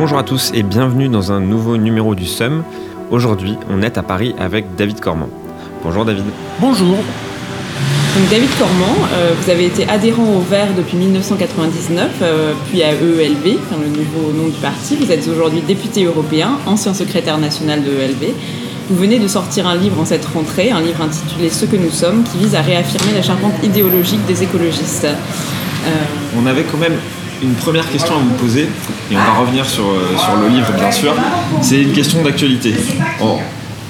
Bonjour à tous et bienvenue dans un nouveau numéro du seum. Aujourd'hui, on est à Paris avec David Cormand. Bonjour David. Bonjour. Donc David Cormand, vous avez été adhérent aux Verts depuis 1999, puis à EELV, enfin, le nouveau nom du parti. Vous êtes aujourd'hui député européen, ancien secrétaire national de EELV. Vous venez de sortir un livre en cette rentrée, un livre intitulé « Ce que nous sommes » qui vise à réaffirmer la charpente idéologique des écologistes. On avait quand même une première question à vous poser, et on va revenir sur le livre bien sûr. C'est une question d'actualité.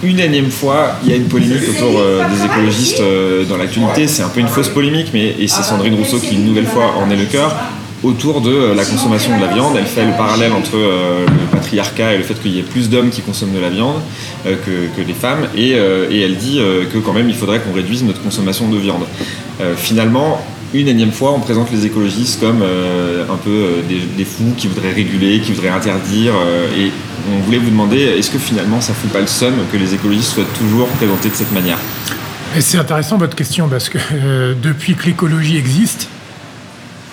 Une énième fois, il y a une polémique autour des écologistes dans l'actualité. C'est un peu une fausse polémique, mais c'est Sandrine Rousseau qui une nouvelle fois en est le cœur. Autour de la consommation de la viande. Elle fait le parallèle entre le patriarcat et le fait qu'il y ait plus d'hommes qui consomment de la viande que des femmes, et elle dit que quand même il faudrait qu'on réduise notre consommation de viande. Finalement, une énième fois, on présente les écologistes comme un peu des fous qui voudraient réguler, qui voudraient interdire, et on voulait vous demander, est-ce que finalement ça fout pas le seum que les écologistes soient toujours présentés de cette manière ? Et c'est intéressant votre question, parce que depuis que l'écologie existe,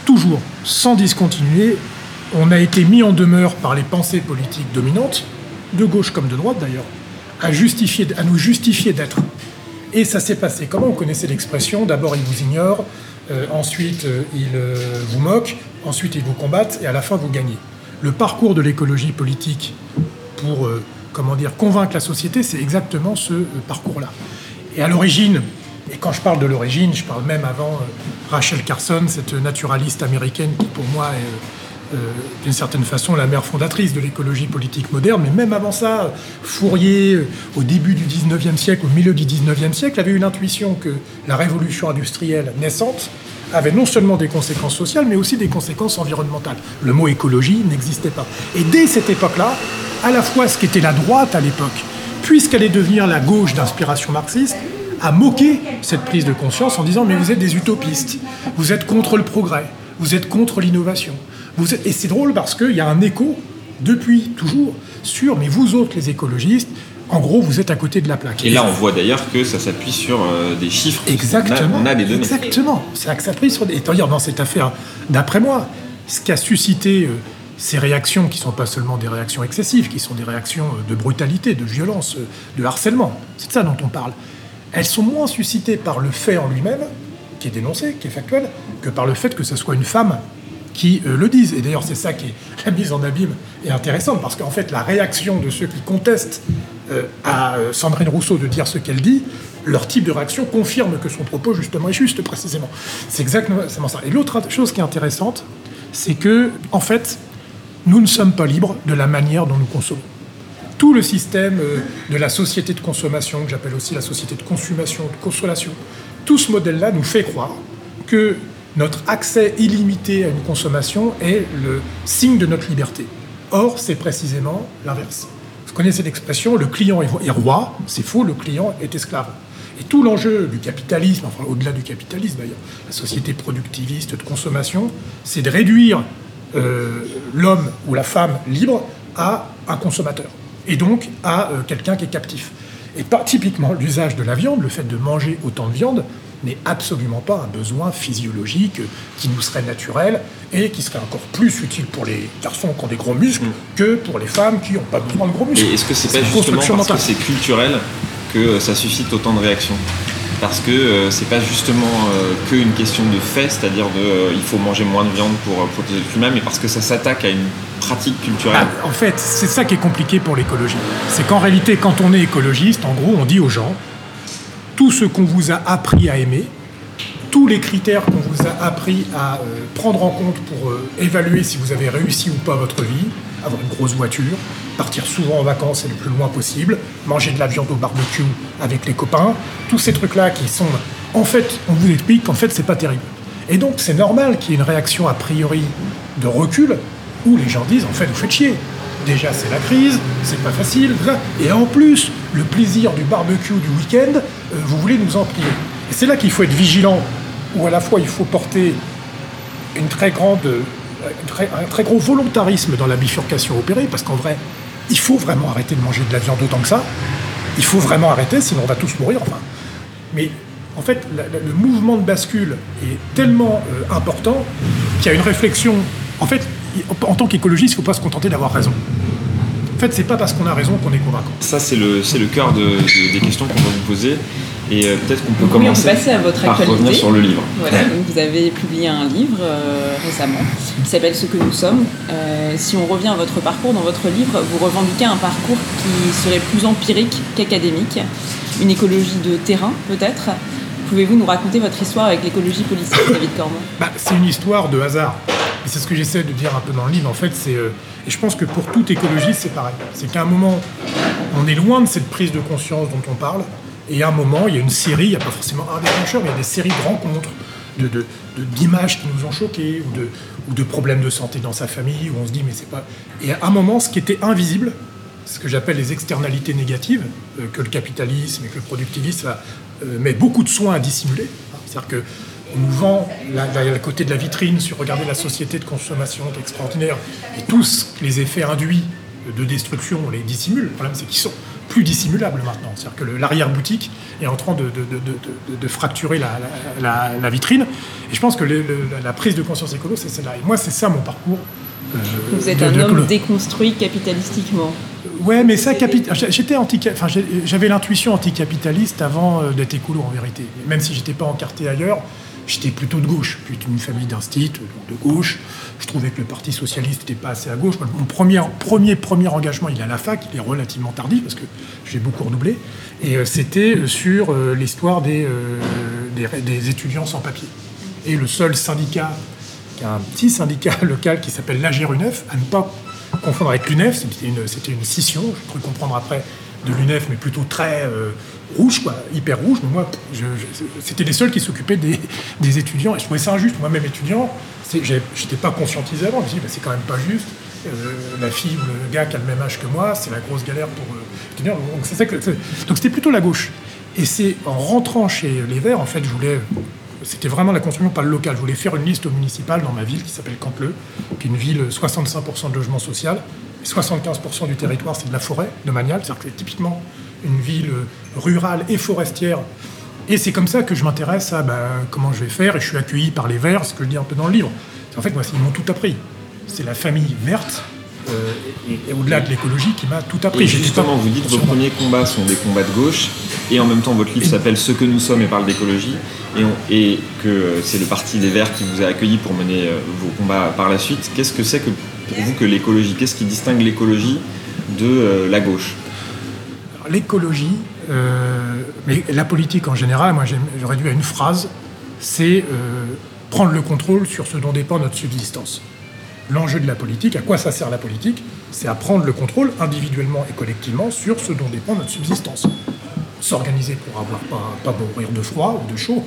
toujours, sans discontinuer, on a été mis en demeure par les pensées politiques dominantes, de gauche comme de droite d'ailleurs, à nous justifier d'être. Et ça s'est passé. Comment on connaissait l'expression ? D'abord, ils vous ignorent, ensuite, ils vous moquent, ensuite, ils vous combattent, et à la fin, vous gagnez. Le parcours de l'écologie politique pour, convaincre la société, c'est exactement ce parcours-là. Et à l'origine... Et quand je parle de l'origine, je parle même avant Rachel Carson, cette naturaliste américaine qui, pour moi, est d'une certaine façon la mère fondatrice de l'écologie politique moderne. Mais même avant ça, Fourier, au début du 19e siècle, au milieu du 19e siècle, avait une intuition que la révolution industrielle naissante avait non seulement des conséquences sociales, mais aussi des conséquences environnementales. Le mot écologie n'existait pas. Et dès cette époque-là, à la fois ce qu'était la droite à l'époque, puisqu'elle allait devenir la gauche d'inspiration marxiste, à moquer cette prise de conscience en disant « mais vous êtes des utopistes, vous êtes contre le progrès, vous êtes contre l'innovation. » Et c'est drôle parce qu'il y a un écho, depuis toujours, sur « mais vous autres les écologistes, en gros vous êtes à côté de la plaque. » Et là on voit d'ailleurs que ça s'appuie sur des chiffres. Exactement. On a des données. Exactement, c'est là que ça s'appuie sur des... Et d'ailleurs dans cette affaire, d'après moi, ce qui a suscité ces réactions qui ne sont pas seulement des réactions excessives, qui sont des réactions de brutalité, de violence, de harcèlement, c'est de ça dont on parle. Elles sont moins suscitées par le fait en lui-même, qui est dénoncé, qui est factuel, que par le fait que ce soit une femme qui le dise. Et d'ailleurs, c'est ça qui est la mise en abîme est intéressante, parce qu'en fait, la réaction de ceux qui contestent à Sandrine Rousseau de dire ce qu'elle dit, leur type de réaction confirme que son propos, justement, est juste, précisément. C'est exactement ça. Et l'autre chose qui est intéressante, c'est que, en fait, nous ne sommes pas libres de la manière dont nous consommons. Tout le système de la société de consommation, que j'appelle aussi la société de consommation, de consolation, tout ce modèle-là nous fait croire que notre accès illimité à une consommation est le signe de notre liberté. Or, c'est précisément l'inverse. Vous connaissez l'expression « le client est roi », c'est faux, le client est esclave. Et tout l'enjeu du capitalisme, enfin au-delà du capitalisme d'ailleurs, la société productiviste de consommation, c'est de réduire l'homme ou la femme libre à un consommateur. Et donc à quelqu'un qui est captif. Et pas typiquement l'usage de la viande, le fait de manger autant de viande, n'est absolument pas un besoin physiologique qui nous serait naturel et qui serait encore plus utile pour les garçons qui ont des gros muscles que pour les femmes qui n'ont pas besoin de gros muscles. Et est-ce que c'est pas justement parce que c'est culturel que ça suscite autant de réactions ? Parce que c'est pas justement qu'une question de fait, c'est-à-dire de il faut manger moins de viande pour protéger le climat, mais parce que ça s'attaque à une pratique culturelle. En fait, c'est ça qui est compliqué pour l'écologie. C'est qu'en réalité, quand on est écologiste, en gros, on dit aux gens tout ce qu'on vous a appris à aimer, tous les critères qu'on vous a appris à prendre en compte pour évaluer si vous avez réussi ou pas votre vie, avoir une grosse voiture, partir souvent en vacances et le plus loin possible, manger de la viande au barbecue avec les copains, tous ces trucs-là qui sont... En fait, on vous explique qu'en fait, c'est pas terrible. Et donc, c'est normal qu'il y ait une réaction a priori de recul où les gens disent, en fait, vous faites chier. Déjà, c'est la crise, c'est pas facile, et en plus, le plaisir du barbecue du week-end, vous voulez nous en priver. Et c'est là qu'il faut être vigilant, où à la fois, il faut porter une très grande... un très gros volontarisme dans la bifurcation opérée, parce qu'en vrai, il faut vraiment arrêter de manger de la viande autant que ça. Il faut vraiment arrêter, sinon on va tous mourir. Enfin. Mais en fait, le mouvement de bascule est tellement important qu'il y a une réflexion En fait, en tant qu'écologiste, il ne faut pas se contenter d'avoir raison. En fait, c'est pas parce qu'on a raison qu'on est convaincant. Ça, c'est le cœur des questions qu'on va vous poser. Et peut-être qu'on peut commencer à votre par revenir sur le livre. Voilà, donc vous avez publié un livre récemment qui s'appelle « Ce que nous sommes ». Si on revient à votre parcours, dans votre livre, vous revendiquez un parcours qui serait plus empirique qu'académique, une écologie de terrain peut-être. Pouvez-vous nous raconter votre histoire avec l'écologie politique, David Cormand ? C'est une histoire de hasard. Et c'est ce que j'essaie de dire un peu dans le livre. En fait, c'est, et je pense que pour toute écologiste, c'est pareil. C'est qu'à un moment, on est loin de cette prise de conscience dont on parle. Et à un moment, il y a une série, il n'y a pas forcément un déclencheur, mais il y a des séries de rencontres, d'images qui nous ont choqués, ou de problèmes de santé dans sa famille, où on se dit, mais c'est pas... Et à un moment, ce qui était invisible, ce que j'appelle les externalités négatives, que le capitalisme et que le productivisme met beaucoup de soin à dissimuler. C'est-à-dire qu'on nous vend le côté de la vitrine sur regarder la société de consommation qui est extraordinaire, et tous les effets induits de destruction, on les dissimule. Le problème, c'est qu'ils sont plus dissimulables maintenant. C'est-à-dire que l'arrière-boutique est en train de fracturer la vitrine. Et je pense que la prise de conscience écolo, c'est celle-là. Et moi, c'est ça mon parcours. Vous êtes un homme déconstruit capitalistiquement. Ouais, mais ça, j'avais l'intuition anticapitaliste avant d'être écolo, en vérité. Même si j'étais pas encarté ailleurs, j'étais plutôt de gauche. Puis une famille d'instit, de gauche. Je trouvais que le Parti socialiste n'était pas assez à gauche. Mon premier engagement, il est à la fac, il est relativement tardif parce que j'ai beaucoup redoublé. Et c'était sur l'histoire des étudiants sans papier. Et le seul syndicat, qui a un petit syndicat local qui s'appelle l'AGRUNEF, à ne pas confondre avec l'UNEF, c'était une scission, j'ai cru comprendre après, de l'UNEF, mais plutôt très rouge, quoi, hyper rouge. Mais moi, c'était les seuls qui s'occupaient des étudiants. Et je trouvais ça injuste. Moi-même étudiant, j'étais pas conscientisé avant. Je me suis dit, c'est quand même pas juste. La fille ou le gars qui a le même âge que moi, c'est la grosse galère pour étudiants. Donc c'était plutôt la gauche. Et c'est en rentrant chez les Verts, en fait, je voulais... C'était vraiment la construction, pas le local. Je voulais faire une liste municipale dans ma ville qui s'appelle Campeleux, qui est une ville 65% de logement social. 75% du territoire, c'est de la forêt, de Manial. C'est-à-dire que c'est typiquement une ville rurale et forestière. Et c'est comme ça que je m'intéresse à comment je vais faire. Et je suis accueilli par les Verts, ce que je dis un peu dans le livre. En fait, moi, ils m'ont tout appris. C'est la famille verte, et au-delà de l'écologie, qui m'a tout appris. Et justement, vous dites que vos premiers combats sont des combats de gauche. Et en même temps, votre livre s'appelle « Ce que nous sommes » et parle d'écologie. Et que c'est le parti des Verts qui vous a accueilli pour mener vos combats par la suite. Qu'est-ce que c'est que... Pour vous, que l'écologie, qu'est-ce qui distingue l'écologie de la gauche ? Alors, l'écologie, mais la politique en général, moi j'aurais dû à une phrase, c'est prendre le contrôle sur ce dont dépend notre subsistance. L'enjeu de la politique, à quoi ça sert la politique ? C'est à prendre le contrôle individuellement et collectivement sur ce dont dépend notre subsistance. S'organiser pour avoir pas mourir de froid ou de chaud,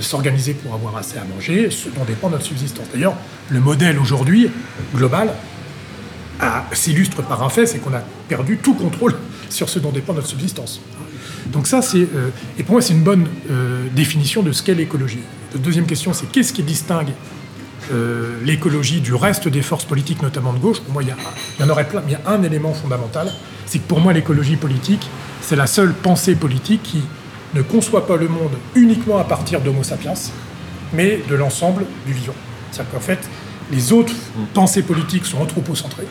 s'organiser pour avoir assez à manger, ce dont dépend notre subsistance. D'ailleurs, le modèle aujourd'hui, global, s'illustre par un fait, c'est qu'on a perdu tout contrôle sur ce dont dépend notre subsistance. Donc ça, c'est... et pour moi, c'est une bonne définition de ce qu'est l'écologie. La deuxième question, c'est qu'est-ce qui distingue l'écologie du reste des forces politiques, notamment de gauche ? Pour moi, il y en aurait plein, mais il y a un élément fondamental, c'est que pour moi, l'écologie politique... C'est la seule pensée politique qui ne conçoit pas le monde uniquement à partir d'Homo sapiens, mais de l'ensemble du vivant. C'est-à-dire qu'en fait, les autres pensées politiques sont anthropocentrées.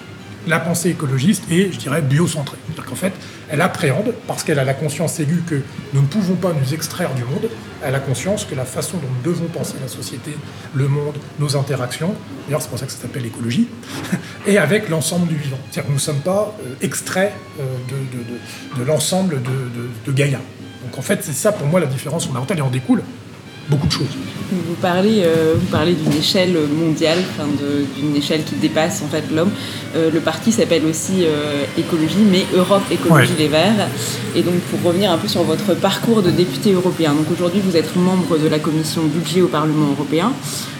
La pensée écologiste est, je dirais, biocentrée. C'est-à-dire qu'en fait, elle appréhende, parce qu'elle a la conscience aiguë que nous ne pouvons pas nous extraire du monde, elle a conscience que la façon dont nous devons penser la société, le monde, nos interactions, d'ailleurs c'est pour ça que ça s'appelle l'écologie, et avec l'ensemble du vivant. C'est-à-dire que nous ne sommes pas extraits de l'ensemble de Gaïa. Donc en fait, c'est ça pour moi la différence fondamentale, et en découle beaucoup de choses. Vous parlez d'une échelle mondiale, d'une échelle qui dépasse en fait l'homme. Le parti s'appelle aussi Écologie, mais Europe Écologie Les Verts. Et donc pour revenir un peu sur votre parcours de député européen. Donc aujourd'hui vous êtes membre de la commission budget au Parlement européen.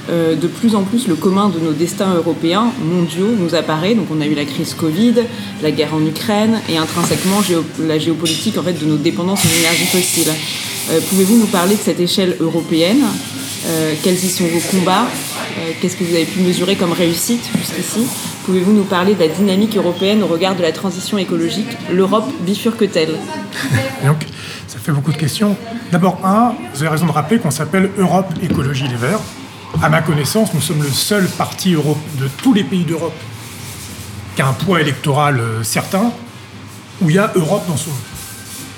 De plus en plus, le commun de nos destins européens, mondiaux, nous apparaît. Donc on a eu la crise Covid, la guerre en Ukraine et intrinsèquement la géopolitique en fait, de nos dépendances aux énergies fossiles. Pouvez-vous nous parler de cette échelle européenne ? Quels y sont vos combats ? Qu'est-ce que vous avez pu mesurer comme réussite jusqu'ici ? Pouvez-vous nous parler de la dynamique européenne au regard de la transition écologique ? L'Europe bifurque-t-elle ? Donc, ça fait beaucoup de questions. D'abord, vous avez raison de rappeler qu'on s'appelle Europe Écologie Les Verts. À ma connaissance, nous sommes le seul parti de tous les pays d'Europe qui a un poids électoral certain, où il y a Europe dans son nom.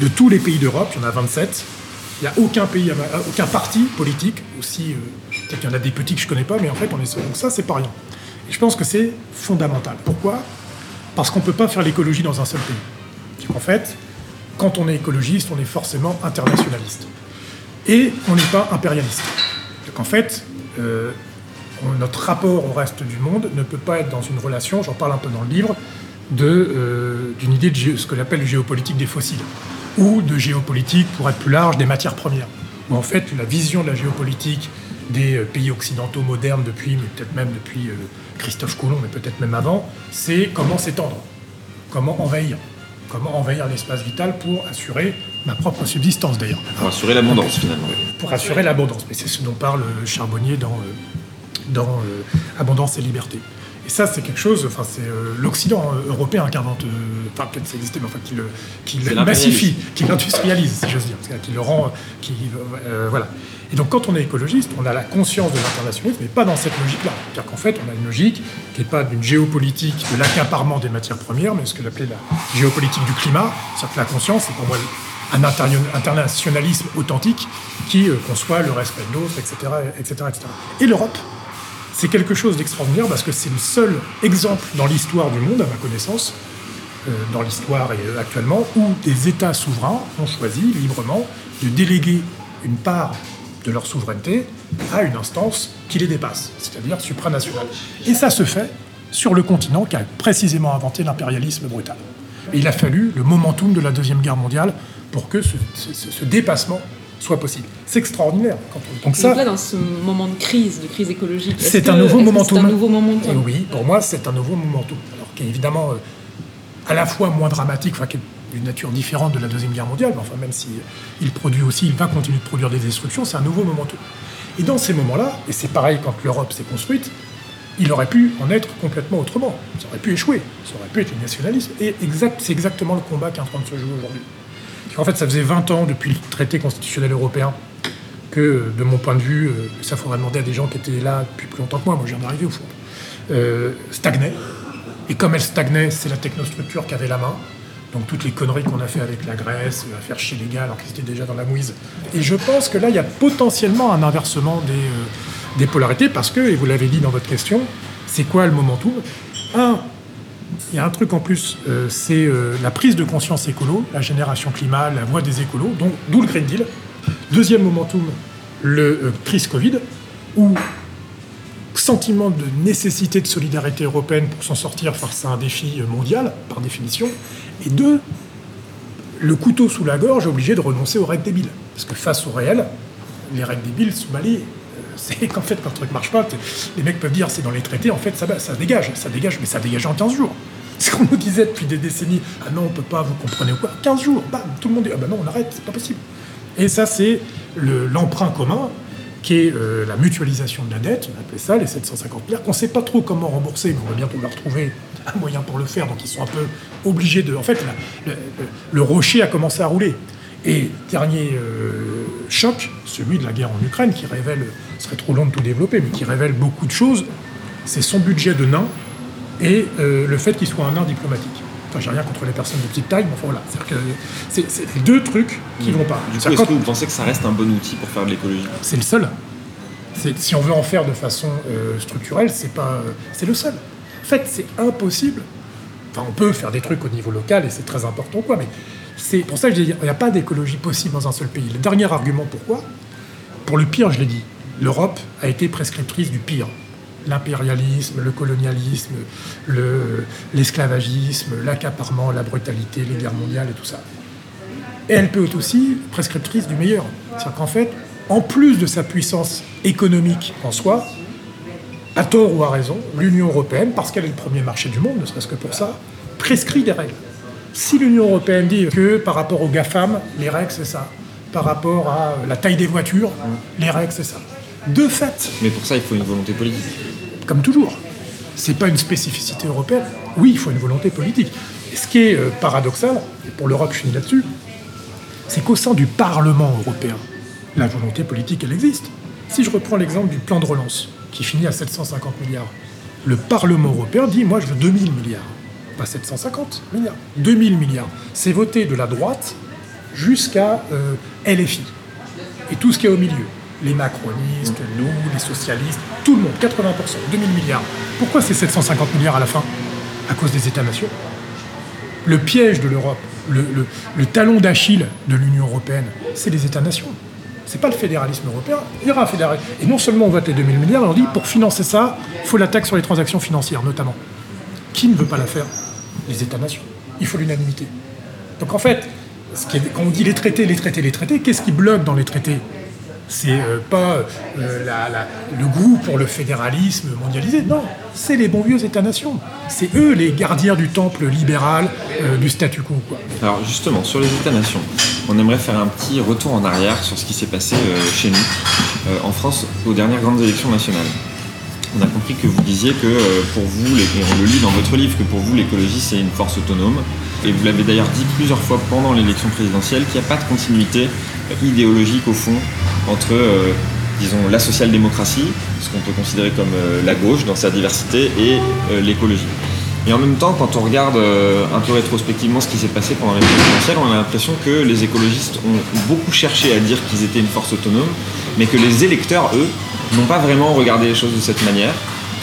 De tous les pays d'Europe, il y en a 27, il n'y a aucun parti politique aussi... peut-être qu'il y en a des petits que je ne connais pas, mais en fait, on est seul. Donc ça, c'est pas rien. Et je pense que c'est fondamental. Pourquoi ? Parce qu'on ne peut pas faire l'écologie dans un seul pays. En fait, quand on est écologiste, on est forcément internationaliste. Et on n'est pas impérialiste. Donc en fait, notre rapport au reste du monde ne peut pas être dans une relation, j'en parle un peu dans le livre, d'une idée de ce que j'appelle géopolitique des fossiles, ou de géopolitique, pour être plus large, des matières premières. Où en fait, la vision de la géopolitique des pays occidentaux modernes depuis, mais peut-être même depuis Christophe Colomb, mais peut-être même avant, c'est comment s'étendre, comment envahir l'espace vital pour assurer ma propre subsistance d'ailleurs. Pour assurer l'abondance finalement. Pour assurer l'abondance, mais c'est ce dont parle Charbonnier dans Abondance et Liberté. Et ça, c'est quelque chose, enfin, c'est l'Occident européen qui invente, enfin peut-être ça existait, mais enfin qui le massifie, qui l'industrialise, si j'ose dire, qui le rend, voilà. Et donc quand on est écologiste, on a la conscience de l'internationalisme, mais pas dans cette logique-là. C'est-à-dire qu'en fait, on a une logique qui n'est pas d'une géopolitique de l'accaparement des matières premières, mais ce que j'appelais la géopolitique du climat. C'est-à-dire que la conscience, c'est pour moi un internationalisme authentique qui conçoit le respect de l'autre, etc., etc., etc. Et l'Europe, c'est quelque chose d'extraordinaire parce que c'est le seul exemple dans l'histoire du monde, à ma connaissance, dans l'histoire et actuellement, où des États souverains ont choisi librement de déléguer une part de leur souveraineté à une instance qui les dépasse, c'est-à-dire supranationale. Et ça se fait sur le continent qui a précisément inventé l'impérialisme brutal. Et il a fallu le momentum de la Deuxième Guerre mondiale pour que ce dépassement soit possible. C'est extraordinaire. Donc là, dans ce moment de crise écologique, est-ce que c'est un nouveau momentum ? Oui, pour moi, c'est un nouveau momentum. Alors qui est évidemment à la fois moins dramatique, enfin qui est d'une nature différente de la Deuxième Guerre mondiale, mais enfin, même s'il produit aussi, il va continuer de produire des destructions, c'est un nouveau momentum. Et dans ces moments-là, et c'est pareil quand l'Europe s'est construite, il aurait pu en être complètement autrement. Ça aurait pu échouer, ça aurait pu être le nationalisme. Et c'est exactement le combat qui est en train de se jouer aujourd'hui. En fait, ça faisait 20 ans depuis le traité constitutionnel européen que, de mon point de vue, ça faudrait demander à des gens qui étaient là depuis plus longtemps que moi je viens d'arriver au fond, stagnait. Et comme elle stagnait, c'est la technostructure qui avait la main. Donc toutes les conneries qu'on a fait avec la Grèce, l'affaire Schelling, alors qu'ils étaient déjà dans la mouise. Et je pense que là, il y a potentiellement un inversement des polarités, parce que, et vous l'avez dit dans votre question, c'est quoi le momentum ? Il y a un truc en plus, c'est la prise de conscience écolo, la génération climat, la voix des écolos, donc d'où le Green Deal. Deuxième momentum, le crise Covid, où sentiment de nécessité de solidarité européenne pour s'en sortir face à un défi mondial, par définition. Et deux, le couteau sous la gorge obligé de renoncer aux règles débiles. Parce que face au réel, les règles débiles sont balayées. C'est qu'en fait, quand le truc marche pas, les mecs peuvent dire c'est dans les traités, en fait, ça dégage, mais ça dégage en 15 jours. Ce qu'on nous disait depuis des décennies, ah non, on peut pas, vous comprenez quoi, 15 jours, bam, tout le monde dit, ah ben non, on arrête, c'est pas possible. Et ça, c'est l'emprunt commun, qui est la mutualisation de la dette, on appelait ça, les 750 milliards, qu'on sait pas trop comment rembourser, mais on va bientôt leur trouver un moyen pour le faire, donc ils sont un peu obligés de... En fait, le rocher a commencé à rouler. Et dernier choc, celui de la guerre en Ukraine, qui révèle, ce serait trop long de tout développer, mais qui révèle beaucoup de choses, c'est son budget de nain et le fait qu'il soit un nain diplomatique. Enfin, j'ai rien contre les personnes de petite taille, mais enfin voilà. C'est-à-dire que c'est deux trucs qui vont pas. Du coup, est-ce que vous pensez que ça reste un bon outil pour faire de l'écologie ? C'est le seul. Si on veut en faire de façon structurelle, c'est le seul. En fait, c'est impossible. Enfin, on peut faire des trucs au niveau local, et c'est très important, quoi, mais... C'est pour ça que je dis, il n'y a pas d'écologie possible dans un seul pays. Le dernier argument, pourquoi ? Pour le pire, je l'ai dit. L'Europe a été prescriptrice du pire. L'impérialisme, le colonialisme, l'esclavagisme, l'accaparement, la brutalité, les guerres mondiales et tout ça. Et elle peut être aussi prescriptrice du meilleur. C'est-à-dire qu'en fait, en plus de sa puissance économique en soi, à tort ou à raison, l'Union européenne, parce qu'elle est le premier marché du monde, ne serait-ce que pour ça, prescrit des règles. Si l'Union européenne dit que par rapport aux GAFAM, les règles c'est ça, par rapport à la taille des voitures, les règles c'est ça. De fait. Mais pour ça, il faut une volonté politique. Comme toujours. C'est pas une spécificité européenne. Oui, il faut une volonté politique. Et ce qui est paradoxal, et pour l'Europe, je finis là-dessus, c'est qu'au sein du Parlement européen, la volonté politique, elle existe. Si je reprends l'exemple du plan de relance, qui finit à 750 milliards, le Parlement européen dit « moi je veux 2000 milliards ». Pas 750 milliards, 2000 milliards. C'est voté de la droite jusqu'à LFI. Et tout ce qui est au milieu. Les macronistes, nous, les socialistes, tout le monde, 80%, 2000 milliards. Pourquoi c'est 750 milliards à la fin? À cause des États-nations. Le piège de l'Europe, le talon d'Achille de l'Union européenne, c'est les États-nations. C'est pas le fédéralisme européen. Il y aura un fédéralisme. Et non seulement on vote les 2000 milliards, on dit pour financer ça, il faut la taxe sur les transactions financières, notamment. Qui ne veut pas la faire? Les États-nations. Il faut l'unanimité. Donc en fait, quand on dit les traités, les traités, les traités, qu'est-ce qui bloque dans les traités? C'est pas le goût pour le fédéralisme mondialisé. Non, c'est les bons vieux États-nations. C'est eux les gardiens du temple libéral, du statu quo. Quoi. Alors justement, sur les États-nations, on aimerait faire un petit retour en arrière sur ce qui s'est passé chez nous, en France, aux dernières grandes élections nationales. On a compris que vous disiez que pour vous, et on le lit dans votre livre, que pour vous l'écologie c'est une force autonome. Et vous l'avez d'ailleurs dit plusieurs fois pendant l'élection présidentielle qu'il n'y a pas de continuité idéologique au fond entre, disons, la social-démocratie, ce qu'on peut considérer comme la gauche dans sa diversité, et l'écologie. Et en même temps, quand on regarde un peu rétrospectivement ce qui s'est passé pendant l'élection présidentielle, on a l'impression que les écologistes ont beaucoup cherché à dire qu'ils étaient une force autonome, mais que les électeurs, eux, n'ont pas vraiment regardé les choses de cette manière,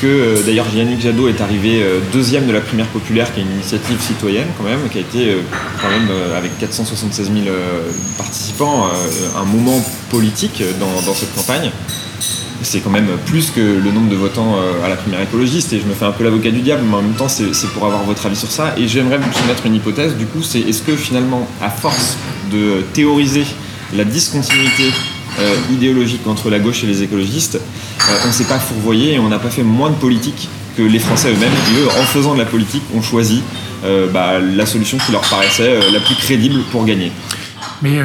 que d'ailleurs Yannick Jadot est arrivé deuxième de la primaire populaire, qui est une initiative citoyenne quand même, qui a été quand même avec 476 000 participants, un moment politique dans cette campagne. C'est quand même plus que le nombre de votants à la primaire écologiste, et je me fais un peu l'avocat du diable, mais en même temps c'est pour avoir votre avis sur ça, et j'aimerais vous soumettre une hypothèse, du coup, c'est est-ce que finalement, à force de théoriser la discontinuité idéologique entre la gauche et les écologistes, on ne s'est pas fourvoyé et on n'a pas fait moins de politique que les Français eux-mêmes, qui eux, en faisant de la politique, ont choisi la solution qui leur paraissait la plus crédible pour gagner. Mais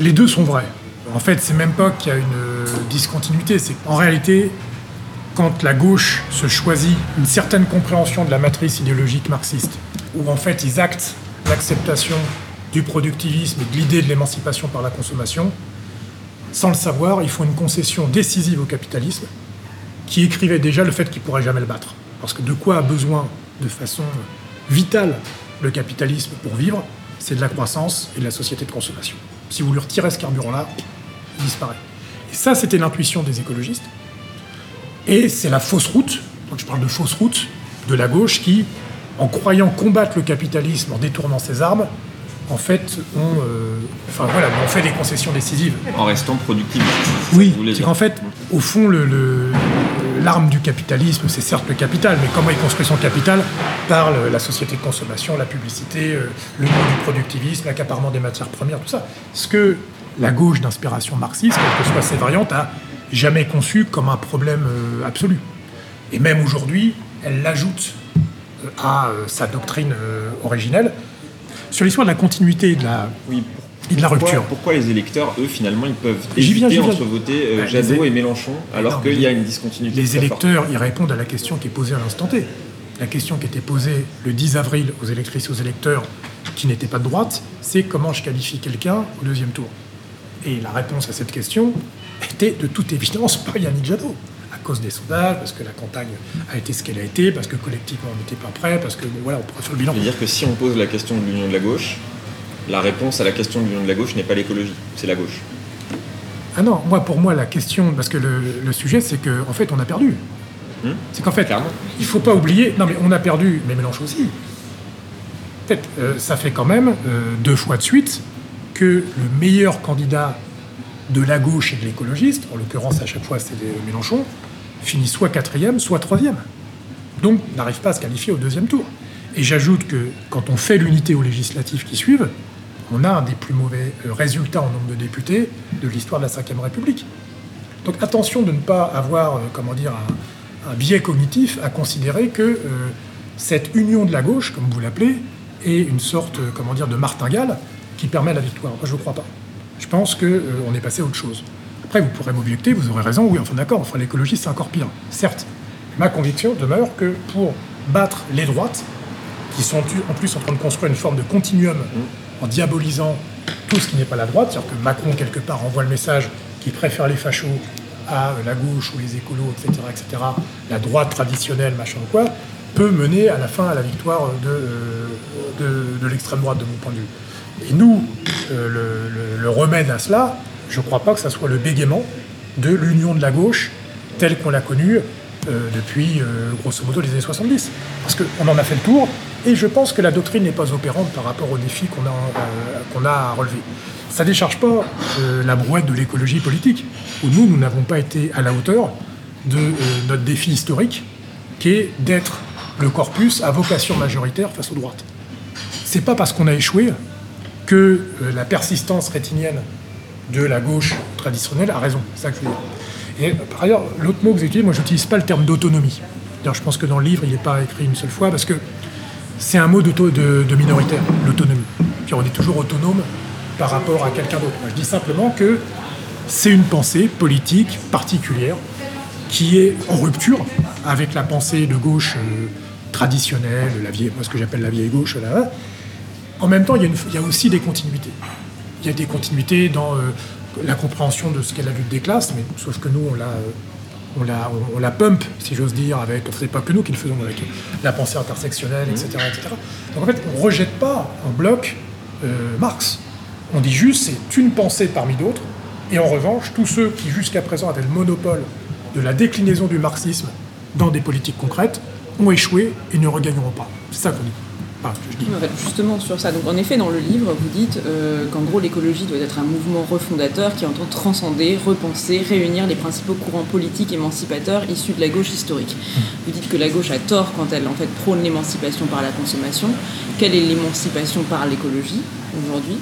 les deux sont vrais. En fait, c'est même pas qu'il y a une discontinuité, c'est qu'en réalité, quand la gauche se choisit une certaine compréhension de la matrice idéologique marxiste, où en fait ils actent l'acceptation du productivisme et de l'idée de l'émancipation par la consommation, sans le savoir, ils font une concession décisive au capitalisme qui écrivait déjà le fait qu'ils ne pourraient jamais le battre. Parce que de quoi a besoin de façon vitale le capitalisme pour vivre, c'est de la croissance et de la société de consommation. Si vous lui retirez ce carburant-là, il disparaît. Et ça, c'était l'intuition des écologistes. Et c'est la fausse route, donc je parle de fausse route, de la gauche qui, en croyant combattre le capitalisme en détournant ses armes, en fait, on fait des concessions décisives. En restant productiviste. Oui, c'est qu'en fait, au fond, l'arme du capitalisme, c'est certes le capital, mais comment il construit son capital? Par la société de consommation, la publicité, le monde du productivisme, l'accaparement des matières premières, tout ça. Ce que la gauche d'inspiration marxiste, quelles que soient ses variantes, a jamais conçu comme un problème absolu. Et même aujourd'hui, elle l'ajoute à sa doctrine originelle. Sur l'histoire de la continuité et de la rupture. Pourquoi les électeurs, eux, finalement, ils peuvent hésiter entre voter Jadot et Mélenchon alors qu'il y a une discontinuité? Les électeurs, ils répondent à la question qui est posée à l'instant T. La question qui était posée le 10 avril aux électrices et aux électeurs qui n'étaient pas de droite, c'est comment je qualifie quelqu'un au deuxième tour. Et la réponse à cette question était de toute évidence pas Yannick Jadot. À cause des sondages, parce que la campagne a été ce qu'elle a été, parce que collectivement on n'était pas prêt, parce que on pourra faire le bilan. C'est-à-dire que si on pose la question de l'union de la gauche, la réponse à la question de l'union de la gauche n'est pas l'écologie, c'est la gauche. Ah non, pour moi la question, parce que le sujet c'est que en fait on a perdu. C'est qu'en fait, clairement. Il faut pas oublier, non mais on a perdu, mais Mélenchon aussi. Peut-être, ça fait quand même deux fois de suite que le meilleur candidat de la gauche et de l'écologiste, en l'occurrence à chaque fois c'est Mélenchon, finit soit quatrième, soit troisième. Donc n'arrive pas à se qualifier au deuxième tour. Et j'ajoute que quand on fait l'unité aux législatives qui suivent, on a un des plus mauvais résultats en nombre de députés de l'histoire de la Ve République. Donc attention de ne pas avoir, un biais cognitif à considérer que cette union de la gauche, comme vous l'appelez, est une sorte, de martingale qui permet la victoire. Moi, je ne crois pas. Je pense qu'on est passé à autre chose. Après, vous pourrez m'objecter, vous aurez raison, oui, l'écologie, c'est encore pire, certes. Ma conviction demeure que pour battre les droites, qui sont en plus en train de construire une forme de continuum en diabolisant tout ce qui n'est pas la droite, c'est-à-dire que Macron, quelque part, envoie le message qu'il préfère les fachos à la gauche ou les écolos, etc., etc., la droite traditionnelle, machin ou quoi, peut mener à la fin à la victoire de l'extrême droite, de mon point de vue. Et nous, le remède à cela, je ne crois pas que ça soit le bégaiement de l'union de la gauche telle qu'on l'a connue depuis, grosso modo, les années 70. Parce qu'on en a fait le tour, et je pense que la doctrine n'est pas opérante par rapport aux défis qu'on a à relever. Ça ne décharge pas la brouette de l'écologie politique, où nous n'avons pas été à la hauteur de notre défi historique, qui est d'être le corpus à vocation majoritaire face aux droites. Ce n'est pas parce qu'on a échoué que la persistance rétinienne de la gauche traditionnelle a raison. C'est ça que je veux dire. Et par ailleurs, l'autre mot que j'ai utilisé, moi je n'utilise pas le terme d'autonomie. D'ailleurs, je pense que dans le livre, il n'est pas écrit une seule fois, parce que c'est un mot de minoritaire, l'autonomie. Puis on est toujours autonome par rapport à quelqu'un d'autre. Moi, je dis simplement que c'est une pensée politique particulière qui est en rupture avec la pensée de gauche traditionnelle, la vieille, moi ce que j'appelle la vieille gauche. Là. En même temps, il y a aussi des continuités. Il y a des continuités dans la compréhension de ce qu'est la lutte des classes, mais sauf que nous, on la pump, si j'ose dire, avec... Enfin, c'est pas que nous qui le faisons, avec la pensée intersectionnelle, etc., etc. Donc en fait, on ne rejette pas en bloc Marx. On dit juste, c'est une pensée parmi d'autres, et en revanche, tous ceux qui jusqu'à présent avaient le monopole de la déclinaison du marxisme dans des politiques concrètes ont échoué et ne regagneront pas. C'est ça qu'on dit. Ah, justement sur ça, donc en effet dans le livre vous dites qu'en gros l'écologie doit être un mouvement refondateur qui entend transcender, repenser, réunir les principaux courants politiques émancipateurs issus de la gauche historique. Vous dites que la gauche a tort quand elle en fait prône l'émancipation par la consommation. Quelle est l'émancipation par l'écologie aujourd'hui?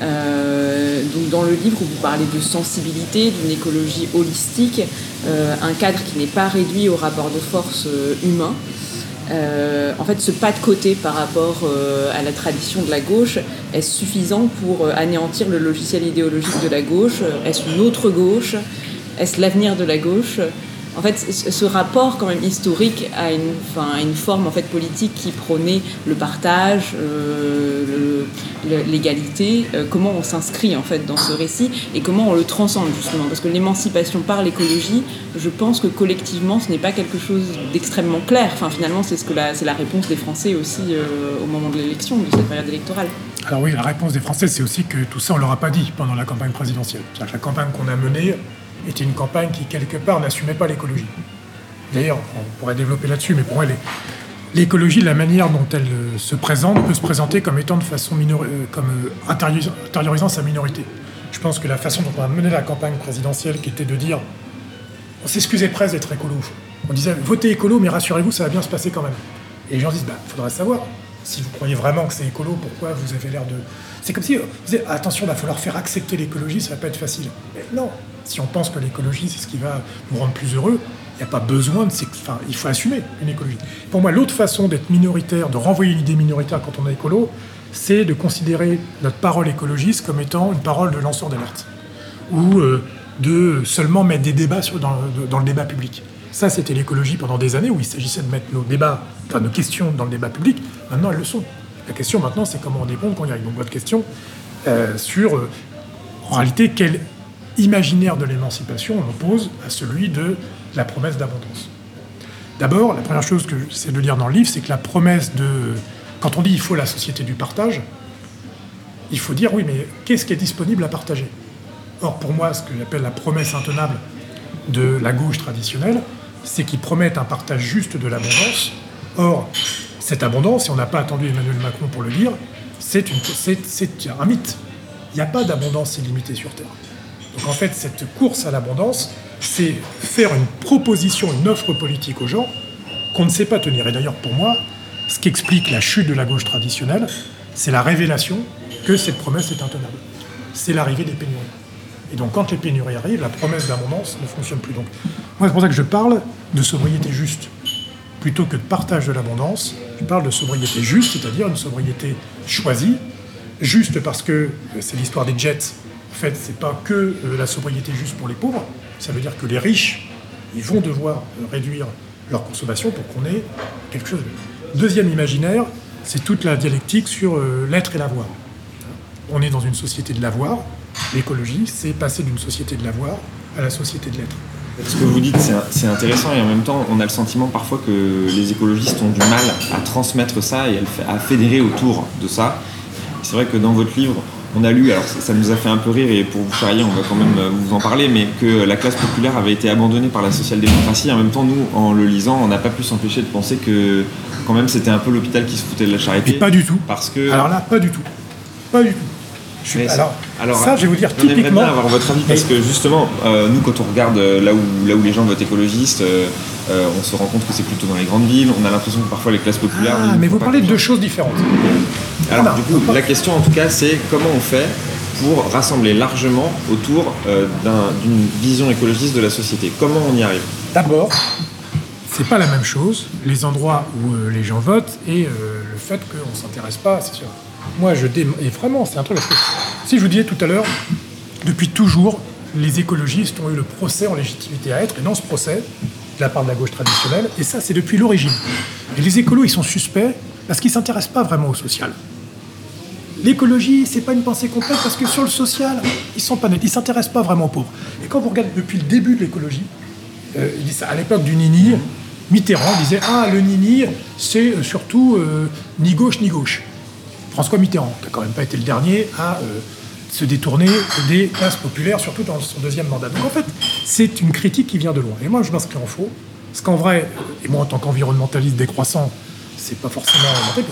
Donc dans le livre, vous parlez de sensibilité, d'une écologie holistique, un cadre qui n'est pas réduit au rapport de force humain. En fait, ce pas de côté par rapport à la tradition de la gauche, est-ce suffisant pour anéantir le logiciel idéologique de la gauche? Est-ce une autre gauche? Est-ce l'avenir de la gauche? En fait, ce rapport quand même historique à une forme en fait politique qui prônait le partage, l'égalité. Comment on s'inscrit en fait dans ce récit et comment on le transcende justement? Parce que l'émancipation par l'écologie, je pense que collectivement, ce n'est pas quelque chose d'extrêmement clair. Enfin, finalement, c'est la réponse des Français aussi au moment de l'élection, de cette période électorale. Alors oui, la réponse des Français, c'est aussi que tout ça, on leur a pas dit pendant la campagne présidentielle. C'est-à-dire que la campagne qu'on a menée était une campagne qui, quelque part, n'assumait pas l'écologie. D'ailleurs, on pourrait développer là-dessus, mais pour moi, l'écologie, la manière dont elle se présente, peut se présenter comme étant de façon intériorisant sa minorité. Je pense que la façon dont on a mené la campagne présidentielle, qui était de dire... On s'excusait presque d'être écolo. On disait, votez écolo, mais rassurez-vous, ça va bien se passer quand même. Et les gens disent, bah, faudrait savoir. Si vous croyez vraiment que c'est écolo, pourquoi vous avez l'air de... C'est comme si vous disiez, attention, il va falloir faire accepter l'écologie, ça va pas être facile. Mais non, si on pense que l'écologie, c'est ce qui va nous rendre plus heureux, il n'y a pas besoin de... Enfin, il faut assumer une écologie. Pour moi, l'autre façon d'être minoritaire, de renvoyer l'idée minoritaire quand on est écolo, c'est de considérer notre parole écologiste comme étant une parole de lanceur d'alerte, ou de seulement mettre des débats dans le débat public. Ça, c'était l'écologie pendant des années où il s'agissait de mettre nos questions dans le débat public. Maintenant, elles le sont. La question, maintenant, c'est comment on répond quand il y a une bonne question sur, en réalité, quel imaginaire de l'émancipation on oppose à celui de la promesse d'abondance. D'abord, la première chose que j'essaie de lire dans le livre, c'est que la promesse de... Quand on dit « il faut la société du partage », il faut dire « oui, mais qu'est-ce qui est disponible à partager ?» Or, pour moi, ce que j'appelle la promesse intenable de la gauche traditionnelle, c'est qu'ils promettent un partage juste de l'abondance. Or, cette abondance, et on n'a pas attendu Emmanuel Macron pour le dire, c'est un mythe. Il n'y a pas d'abondance illimitée sur Terre. Donc en fait, cette course à l'abondance, c'est faire une proposition, une offre politique aux gens qu'on ne sait pas tenir. Et d'ailleurs, pour moi, ce qui explique la chute de la gauche traditionnelle, c'est la révélation que cette promesse est intenable. C'est l'arrivée des pénuries. Et donc quand les pénuries arrivent, la promesse d'abondance ne fonctionne plus. Donc moi, c'est pour ça que je parle de sobriété juste. Plutôt que de partage de l'abondance, je parle de sobriété juste, c'est-à-dire une sobriété choisie, juste parce que c'est l'histoire des jets. En fait, c'est pas que la sobriété juste pour les pauvres. Ça veut dire que les riches, ils vont devoir réduire leur consommation pour qu'on ait quelque chose. Deuxième imaginaire, c'est toute la dialectique sur l'être et l'avoir. On est dans une société de l'avoir. L'écologie, c'est passer d'une société de l'avoir à la société de l'être. Ce que vous dites, c'est intéressant, et en même temps, on a le sentiment parfois que les écologistes ont du mal à transmettre ça et à fédérer autour de ça. C'est vrai que dans votre livre, on a lu, alors ça nous a fait un peu rire, et pour vous charrier, on va quand même vous en parler, mais que la classe populaire avait été abandonnée par la social-démocratie. En même temps, nous, en le lisant, on n'a pas pu s'empêcher de penser que quand même c'était un peu l'hôpital qui se foutait de la charité. Et pas du tout. Parce que... Alors là, pas du tout. Pas du tout. Alors, ça, je vais vous dire typiquement... J'aimerais bien avoir votre avis, parce que justement, nous, quand on regarde là où les gens votent écologistes, on se rend compte que c'est plutôt dans les grandes villes, on a l'impression que parfois les classes populaires... Ah, mais vous parlez de deux choses différentes. Alors, du coup, la question, en tout cas, c'est comment on fait pour rassembler largement autour d'une vision écologiste de la société. Comment on y arrive ? D'abord, c'est pas la même chose, les endroits où les gens votent et le fait qu'on s'intéresse pas, c'est sûr. Moi, et vraiment, c'est un truc... Si je vous disais tout à l'heure, depuis toujours, les écologistes ont eu le procès en légitimité à être, et dans ce procès, de la part de la gauche traditionnelle, et ça, c'est depuis l'origine. Et les écolos, ils sont suspects parce qu'ils ne s'intéressent pas vraiment au social. L'écologie, c'est pas une pensée complète, parce que sur le social, ils sont pas nets, ils s'intéressent pas vraiment aux pauvres. Et quand vous regardez depuis le début de l'écologie, à l'époque du Nini, Mitterrand disait « Ah, le Nini, c'est surtout ni gauche, ni gauche ». François Mitterrand, qui n'a quand même pas été le dernier à se détourner des classes populaires, surtout dans son deuxième mandat. Donc en fait, c'est une critique qui vient de loin. Et moi, je m'inscris en faux, parce qu'en vrai, et moi en tant qu'environnementaliste décroissant, c'est pas forcément inventé,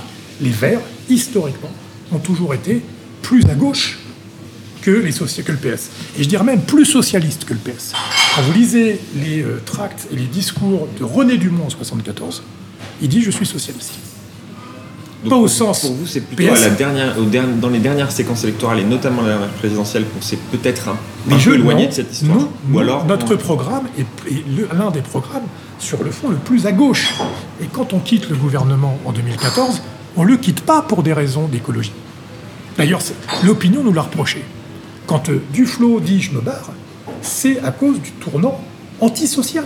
les Verts, historiquement, ont toujours été plus à gauche que le PS. Et je dirais même plus socialiste que le PS. Quand vous lisez les tracts et les discours de René Dumont en 1974, il dit « Je suis socialiste ». Donc pas au sens. Pour vous, c'est plutôt dans les dernières séquences électorales, et notamment la dernière présidentielle, qu'on s'est peut-être un peu éloigné de cette histoire. Ou alors notre programme est l'un des programmes, sur le fond, le plus à gauche. Et quand on quitte le gouvernement en 2014, on ne le quitte pas pour des raisons d'écologie. D'ailleurs, l'opinion nous l'a reproché. Quand Duflot dit « je me barre », c'est à cause du tournant antisocial.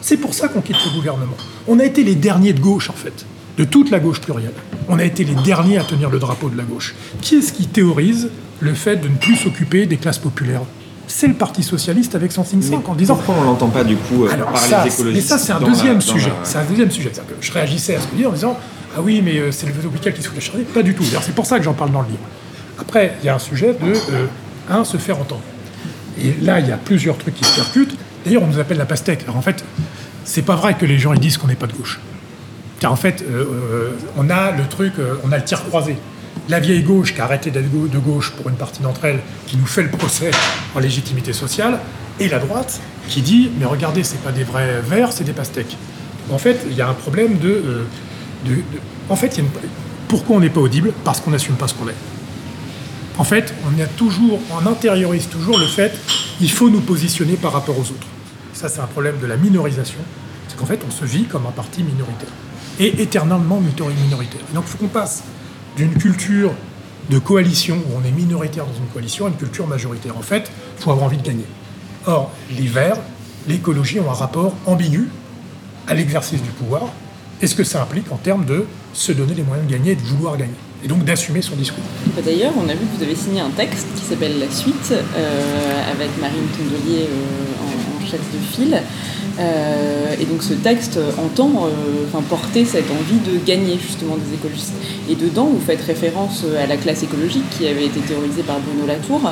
C'est pour ça qu'on quitte le gouvernement. On a été les derniers de gauche, en fait. De toute la gauche plurielle. On a été les derniers à tenir le drapeau de la gauche. Qui est-ce qui théorise le fait de ne plus s'occuper des classes populaires ? C'est le Parti Socialiste avec son think tank en disant... Pourquoi on l'entend pas, du coup, par les écologistes ? Mais ça, c'est un deuxième sujet. C'est un deuxième sujet. C'est-à-dire que je réagissais à ce que dit en disant « Ah oui, mais c'est le hôpital qui se fout de la charité ». Pas du tout. C'est pour ça que j'en parle dans le livre. Après, il y a un sujet de, se faire entendre. Et là, il y a plusieurs trucs qui se percutent. D'ailleurs, on nous appelle la pastèque. Alors en fait, c'est pas vrai que les gens ils disent qu'on n'est pas de gauche. Car en fait, on a le truc, on a le tir croisé. La vieille gauche qui a arrêté d'être de gauche pour une partie d'entre elles, qui nous fait le procès en légitimité sociale, et la droite qui dit « mais regardez, c'est pas des vrais verts, c'est des pastèques ». En fait, il y a un problème de... En fait, pourquoi on n'est pas audible ? Parce qu'on n'assume pas ce qu'on est. En fait, on intériorise toujours le fait qu'il faut nous positionner par rapport aux autres. Ça, c'est un problème de la minorisation. C'est qu'en fait, on se vit comme un parti minoritaire. Et éternellement minoritaire. Et donc il faut qu'on passe d'une culture de coalition, où on est minoritaire dans une coalition, à une culture majoritaire. En fait, il faut avoir envie de gagner. Or, les Verts, l'écologie, ont un rapport ambigu à l'exercice du pouvoir et ce que ça implique en termes de se donner les moyens de gagner et de vouloir gagner. Et donc d'assumer son discours. D'ailleurs, on a vu que vous avez signé un texte qui s'appelle « La Suite », avec Marine Tondelier en chef de file. Et donc ce texte entend porter cette envie de gagner justement des écologistes. Et dedans, vous faites référence à la classe écologique qui avait été théorisée par Bruno Latour.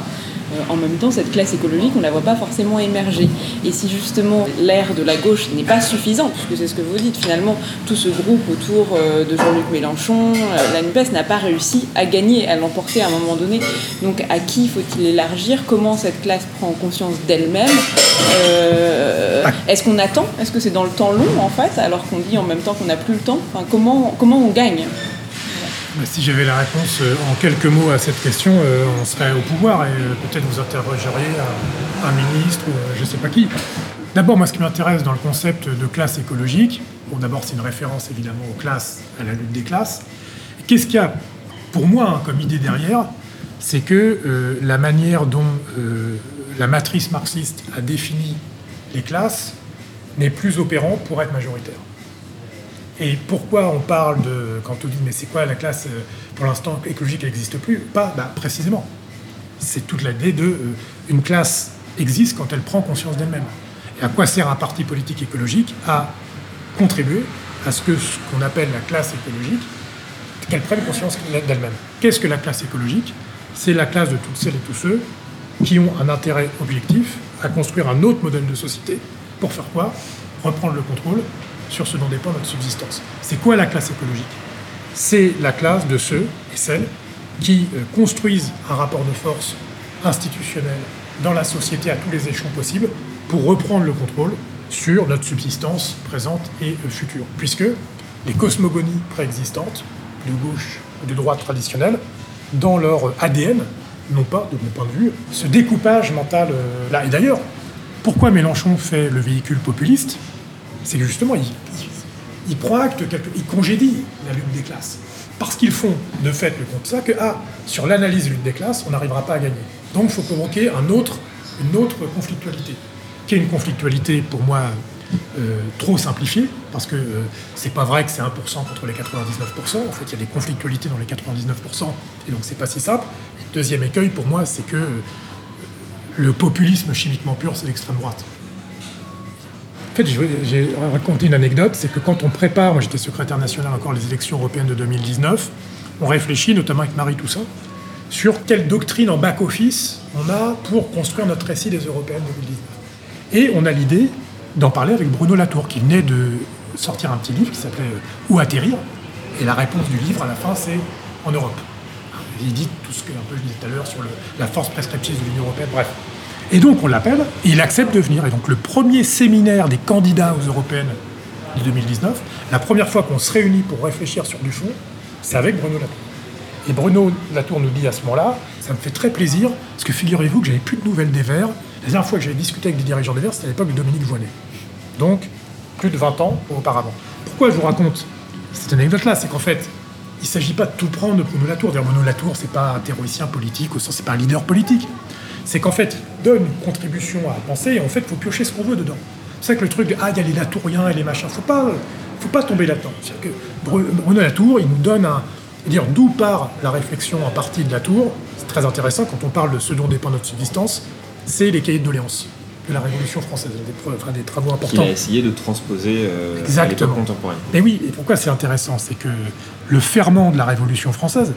En même temps, cette classe écologique, on ne la voit pas forcément émerger. Et si justement l'ère de la gauche n'est pas suffisante, puisque c'est ce que vous dites, finalement, tout ce groupe autour de Jean-Luc Mélenchon, la NUPES n'a pas réussi à gagner, à l'emporter à un moment donné. Donc à qui faut-il élargir ? Comment cette classe prend conscience d'elle-même ? Est-ce qu'on attend ? Est-ce que c'est dans le temps long, en fait, alors qu'on dit en même temps qu'on n'a plus le temps ? Enfin, comment on gagne ? Si j'avais la réponse en quelques mots à cette question, on serait au pouvoir et peut-être vous interrogeriez un ministre ou je ne sais pas qui. D'abord, moi, ce qui m'intéresse dans le concept de classe écologique, bon, d'abord, c'est une référence évidemment aux classes, à la lutte des classes. Qu'est-ce qu'il y a, pour moi, comme idée derrière, c'est que la manière dont la matrice marxiste a défini les classes n'est plus opérante pour être majoritaire. Et pourquoi on parle de... Quand on dit « mais c'est quoi la classe pour l'instant écologique, elle n'existe plus ?» Pas précisément. C'est toute l'idée de une classe existe quand elle prend conscience d'elle-même. Et à quoi sert un parti politique écologique? À contribuer à ce que ce qu'on appelle la classe écologique, qu'elle prenne conscience d'elle-même. Qu'est-ce que la classe écologique? C'est la classe de toutes celles et tous ceux qui ont un intérêt objectif à construire un autre modèle de société pour faire quoi? Reprendre le contrôle sur ce dont dépend notre subsistance. C'est quoi la classe écologique? C'est la classe de ceux et celles qui construisent un rapport de force institutionnel dans la société à tous les échelons possibles pour reprendre le contrôle sur notre subsistance présente et future. Puisque les cosmogonies préexistantes, de gauche ou de droite traditionnelle, dans leur ADN, n'ont pas, de mon point de vue, ce découpage mental là. Et d'ailleurs, pourquoi Mélenchon fait le véhicule populiste? C'est que justement, il prend acte, il congédie la lutte des classes. Parce qu'ils font, de fait, le constat que, sur l'analyse de lutte des classes, on n'arrivera pas à gagner. Donc il faut provoquer une autre conflictualité, qui est une conflictualité, pour moi, trop simplifiée, parce que c'est pas vrai que c'est 1% contre les 99%. En fait, il y a des conflictualités dans les 99%, et donc c'est pas si simple. Et le deuxième écueil, pour moi, c'est que le populisme chimiquement pur, c'est l'extrême droite. En fait, j'ai raconté une anecdote, c'est que quand on prépare, moi j'étais secrétaire national encore les élections européennes de 2019, on réfléchit, notamment avec Marie Toussaint, sur quelle doctrine en back-office on a pour construire notre récit des européennes 2019. Et on a l'idée d'en parler avec Bruno Latour, qui venait de sortir un petit livre qui s'appelait « Où atterrir ?». Et la réponse du livre, à la fin, c'est « En Europe ». Il dit tout ce que un peu, je disais tout à l'heure sur la force prescriptive de l'Union européenne, bref. Et donc on l'appelle, et il accepte de venir. Et donc le premier séminaire des candidats aux européennes de 2019, la première fois qu'on se réunit pour réfléchir sur du fond, c'est avec Bruno Latour. Et Bruno Latour nous dit à ce moment-là, ça me fait très plaisir, parce que figurez-vous que j'avais plus de nouvelles des Verts. La dernière fois que j'avais discuté avec des dirigeants des Verts, c'était à l'époque de Dominique Voynet. Donc plus de 20 ans auparavant. Pourquoi je vous raconte cette anecdote-là? C'est qu'en fait, il ne s'agit pas de tout prendre de Bruno Latour. D'ailleurs, Bruno Latour, ce n'est pas un théoricien politique, au sens, ce n'est pas un leader politique. C'est qu'en fait, il donne une contribution à penser, et en fait, il faut piocher ce qu'on veut dedans. C'est ça que le truc de « Ah, il y a les Latouriens et les machins », il ne faut pas tomber là-dedans. C'est-à-dire que Bruno Latour, il nous donne un... Dire d'où part la réflexion en partie de Latour, c'est très intéressant, quand on parle de ce dont dépend notre subsistance, c'est les cahiers de doléances de la Révolution française, des travaux importants. Il a essayé de transposer à l'époque contemporaine. Mais oui, et pourquoi c'est intéressant? C'est que le ferment de la Révolution française,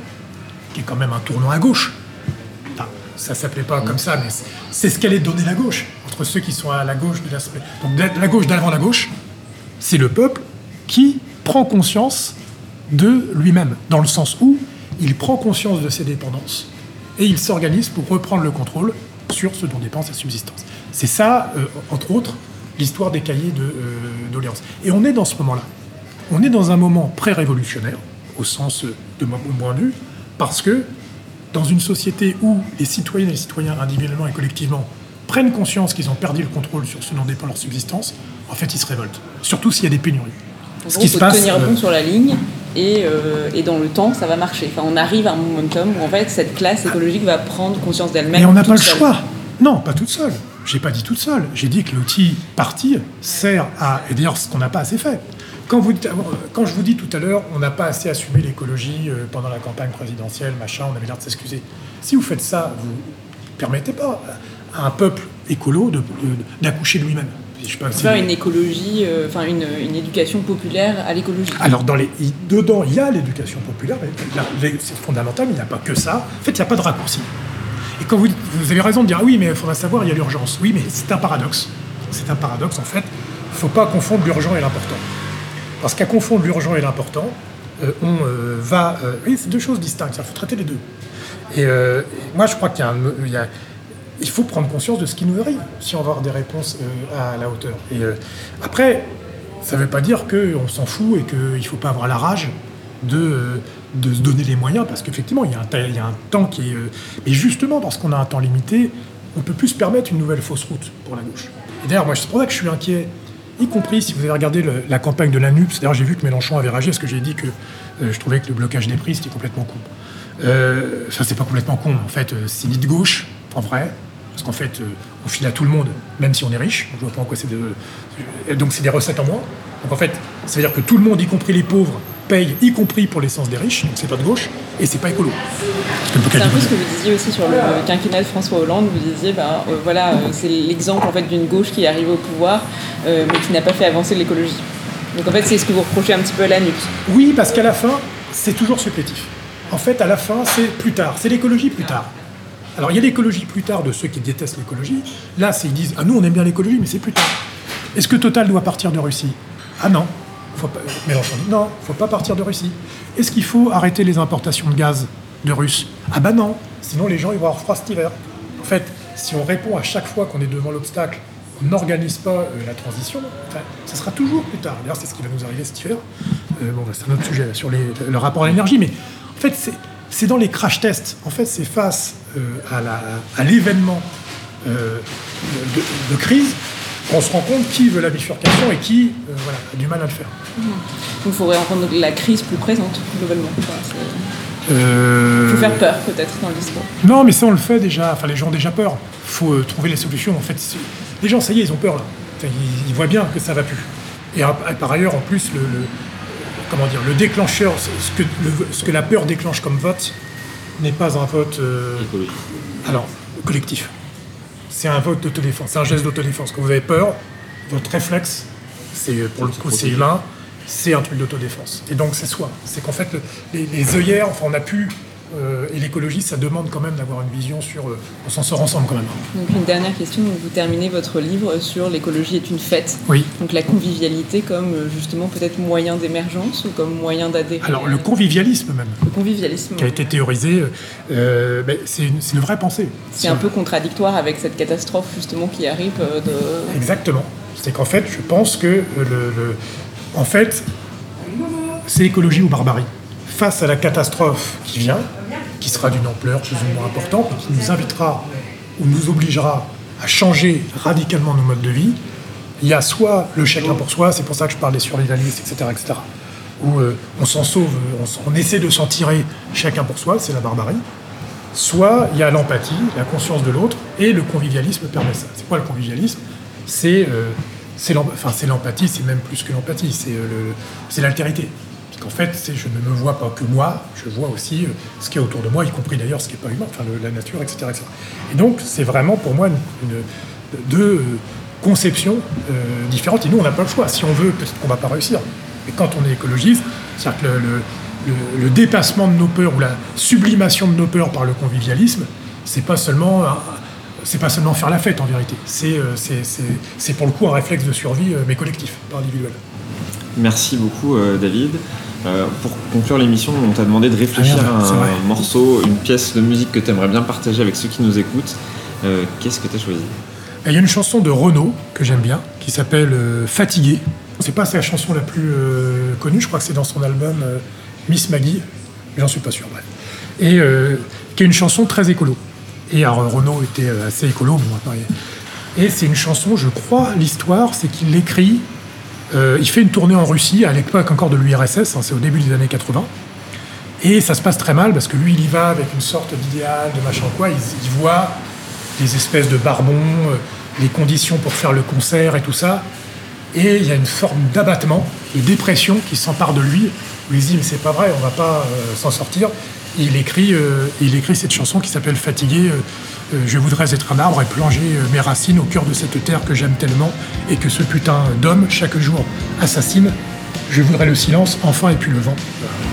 qui est quand même un tournant à gauche, enfin, ça s'appelait pas comme ça, mais c'est ce qu'allait donner la gauche, entre ceux qui sont à la gauche de l'aspect. Donc la gauche d'avant la gauche, c'est le peuple qui prend conscience de lui-même, dans le sens où il prend conscience de ses dépendances et il s'organise pour reprendre le contrôle sur ce dont dépend sa subsistance. C'est ça, entre autres, l'histoire des cahiers de doléances. Et on est dans ce moment-là. On est dans un moment pré-révolutionnaire, au sens de mon point de vue, parce que dans une société où les citoyennes et les citoyens, individuellement et collectivement, prennent conscience qu'ils ont perdu le contrôle sur ce dont dépend leur subsistance, en fait, ils se révoltent. Surtout s'il y a des pénuries. En gros, il faut tenir bon sur la ligne. Et dans le temps, ça va marcher. Enfin, on arrive à un momentum où en fait cette classe écologique va prendre conscience d'elle-même. Mais on n'a pas le choix. Non, pas toute seule. J'ai pas dit toute seule. J'ai dit que l'outil parti sert à. Et d'ailleurs, ce qu'on n'a pas assez fait. Quand je vous dis tout à l'heure, on n'a pas assez assumé l'écologie pendant la campagne présidentielle, machin. On avait l'air de s'excuser. Si vous faites ça, vous permettez pas à un peuple écolo d'accoucher de lui-même. Faire une écologie, enfin une éducation populaire à l'écologie. Alors dedans, il y a l'éducation populaire, c'est fondamental, mais il n'y a pas que ça. En fait, il n'y a pas de raccourci. Et quand vous avez raison de dire, oui, mais il faudra savoir, il y a l'urgence. Oui, mais c'est un paradoxe. C'est un paradoxe, en fait. Il ne faut pas confondre l'urgent et l'important. Parce qu'à confondre l'urgent et l'important, c'est deux choses distinctes, il faut traiter les deux. Et moi, je crois qu'il y a il faut prendre conscience de ce qui nous arrive, si on veut avoir des réponses à la hauteur. Et après, ça ne veut pas dire qu'on s'en fout et qu'il ne faut pas avoir la rage de se donner les moyens, parce qu'effectivement, il y a un temps qui est... Mais justement, parce qu'on a un temps limité, on ne peut plus se permettre une nouvelle fausse route pour la gauche. Et d'ailleurs, moi, c'est pour ça que je suis inquiet, y compris si vous avez regardé la campagne de la NUPES. D'ailleurs, j'ai vu que Mélenchon avait ragé, parce que j'ai dit que je trouvais que le blocage des prix, c'était complètement con. Enfin, c'est pas complètement con, en fait. C'est ni de gauche, en vrai... Parce qu'en fait, on file à tout le monde, même si on est riche. Donc, je vois pas en quoi c'est donc, c'est des recettes en moins. Donc, en fait, ça veut dire que tout le monde, y compris les pauvres, paye, y compris pour l'essence des riches, donc c'est pas de gauche, et c'est pas écolo. C'est un peu ce que vous disiez aussi sur le quinquennat de François Hollande, vous disiez, c'est l'exemple en fait, d'une gauche qui est arrivée au pouvoir, mais qui n'a pas fait avancer l'écologie. Donc en fait, c'est ce que vous reprochez un petit peu à la NUPES. Oui, parce qu'à la fin, c'est toujours supplétif. En fait, à la fin, c'est plus tard. C'est l'écologie plus tard. Alors il y a l'écologie plus tard de ceux qui détestent l'écologie. Là, ils disent « Ah, nous, on aime bien l'écologie, mais c'est plus tard. » Est-ce que Total doit partir de Russie ? Ah non. Faut pas... Mélenchon dit « Non, il ne faut pas partir de Russie. » Est-ce qu'il faut arrêter les importations de gaz de Russes ? Ah bah non, sinon les gens, ils vont avoir froid cet hiver. En fait, si on répond à chaque fois qu'on est devant l'obstacle, on n'organise pas la transition, enfin, ça sera toujours plus tard. D'ailleurs, c'est ce qui va nous arriver cet hiver. C'est un autre sujet sur le rapport à l'énergie, mais en fait, c'est dans les crash tests. En fait, c'est face à l'événement de crise qu'on se rend compte qui veut la bifurcation et qui a du mal à le faire. Il faudrait rendre la crise plus présente, globalement. Enfin, faut faire peur, peut-être, dans le discours. Non, mais ça, on le fait déjà. Enfin, les gens ont déjà peur. Il faut trouver les solutions. En fait, les gens, ça y est, ils ont peur, là. Enfin, ils voient bien que ça va plus. Et par ailleurs, en plus, le déclencheur, ce que la peur déclenche comme vote, n'est pas un vote collectif. C'est un vote d'autodéfense, c'est un geste d'autodéfense. Quand vous avez peur, votre réflexe, c'est humain, c'est un truc d'autodéfense. Et donc c'est soi. C'est qu'en fait, les œillères, enfin on a pu... et l'écologie, ça demande quand même d'avoir une vision sur... on s'en sort ensemble quand même. Donc une dernière question. Vous terminez votre livre sur l'écologie est une fête. Oui. Donc la convivialité comme justement peut-être moyen d'émergence ou comme moyen d'adhérer. Alors le convivialisme même. Le convivialisme. Qui a été théorisé. C'est une vraie pensée. C'est un peu contradictoire avec cette catastrophe justement qui arrive de... Exactement. C'est qu'en fait, je pense que en fait, c'est écologie ou barbarie. Face à la catastrophe qui vient, qui sera d'une ampleur plus ou moins importante, et qui nous invitera ou nous obligera à changer radicalement nos modes de vie, il y a soit le chacun pour soi, c'est pour ça que je parle des survivalistes, etc., où on s'en sauve, on essaie de s'en tirer chacun pour soi, c'est la barbarie, soit il y a l'empathie, la conscience de l'autre, et le convivialisme permet ça. C'est quoi le convivialisme ? C'est l'empathie, c'est même plus que l'empathie, c'est l'altérité. En fait, je ne me vois pas que moi, je vois aussi ce qui est autour de moi, y compris d'ailleurs ce qui n'est pas humain, enfin la nature, etc. Et donc, c'est vraiment pour moi deux conceptions différentes. Et nous, on n'a pas le choix. Si on veut, peut-être qu'on ne va pas réussir. Mais quand on est écologiste, c'est-à-dire que le dépassement de nos peurs ou la sublimation de nos peurs par le convivialisme, c'est pas seulement faire la fête en vérité. C'est pour le coup un réflexe de survie, mais collectif, pas individuel. Merci beaucoup, David. Pour conclure l'émission, on t'a demandé de réfléchir à un morceau, une pièce de musique que tu aimerais bien partager avec ceux qui nous écoutent. Qu'est-ce que tu as choisi ? Il y a une chanson de Renaud que j'aime bien, qui s'appelle « Fatigué ». C'est pas sa chanson la plus connue, je crois que c'est dans son album « Miss Maggie », mais j'en suis pas sûr, bref. Et qui est une chanson très écolo. Et alors, Renaud était assez écolo, mais on va parler. Et c'est une chanson, je crois, l'histoire, c'est qu'il l'écrit... il fait une tournée en Russie, à l'époque encore de l'URSS, c'est au début des années 80. Et ça se passe très mal, parce que lui, il y va avec une sorte d'idéal, de machin quoi. Il voit les espèces de barbons, les conditions pour faire le concert et tout ça. Et il y a une forme d'abattement, de dépression qui s'empare de lui. Où il se dit, mais c'est pas vrai, on va pas s'en sortir. Et il écrit cette chanson qui s'appelle « Fatigué ». Je voudrais être un arbre et plonger mes racines au cœur de cette terre que j'aime tellement et que ce putain d'homme, chaque jour, assassine. Je voudrais le silence, enfin, et puis le vent.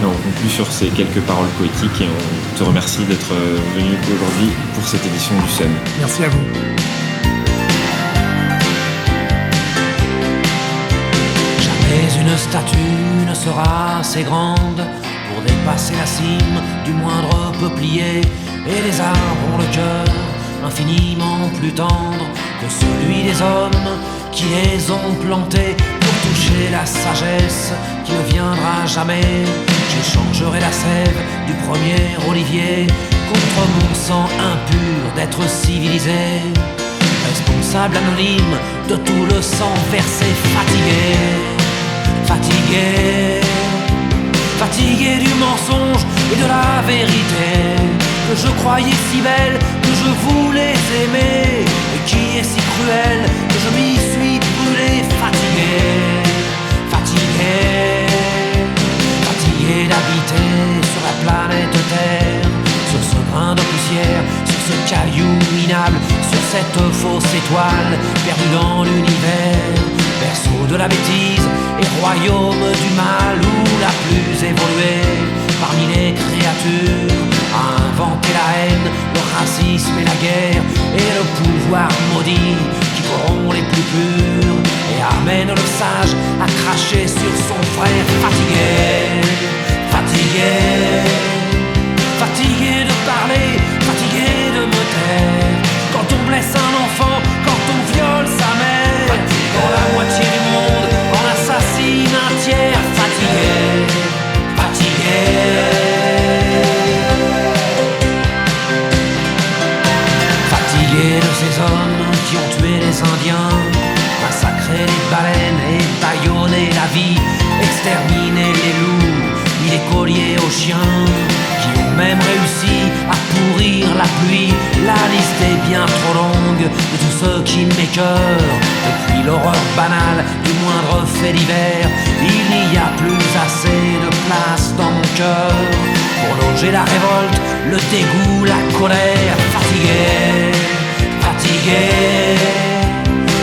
Et on conclut sur ces quelques paroles poétiques et on te remercie d'être venu aujourd'hui pour cette édition du Seum. Merci à vous. Jamais une statue ne sera assez grande pour dépasser la cime du moindre peuplier. Et les arbres ont le cœur infiniment plus tendre que celui des hommes qui les ont plantés. Pour toucher la sagesse qui ne viendra jamais, j'échangerai la sève du premier olivier contre mon sang impur d'être civilisé, responsable anonyme de tout le sang versé. Fatigué, fatigué, fatigué du mensonge et de la vérité que je croyais si belle, que je voulais aimer, et qui est si cruelle que je m'y suis brûlé. Fatigué, fatigué, fatigué. cette fausse étoile perdue dans l'univers, berceau de la bêtise et royaume du mal, où la plus évoluée parmi les créatures a inventé la haine, le racisme et la guerre, et le pouvoir maudit qui corrompt les plus purs et amène le sage à cracher sur son frère. Fatigué, fatigué, fatigué de parler, fatigué de me taire. Quand on blesse un enfant, quand on viole sa mère, quand la moitié du monde en assassine un tiers. Fatigué, fatigué. De ces hommes qui ont tué les Indiens, massacré les baleines et taillonné la vie, exterminé les loups, mis les colliers aux chiens, qui ont même réussi à pourrir la pluie. La liste est bien trop longue de tous ceux qui m'écœurent, depuis l'horreur banale du moindre fait divers. Il n'y a plus assez de place dans mon cœur pour loger la révolte, le dégoût, la colère. Fatigué, fatigué,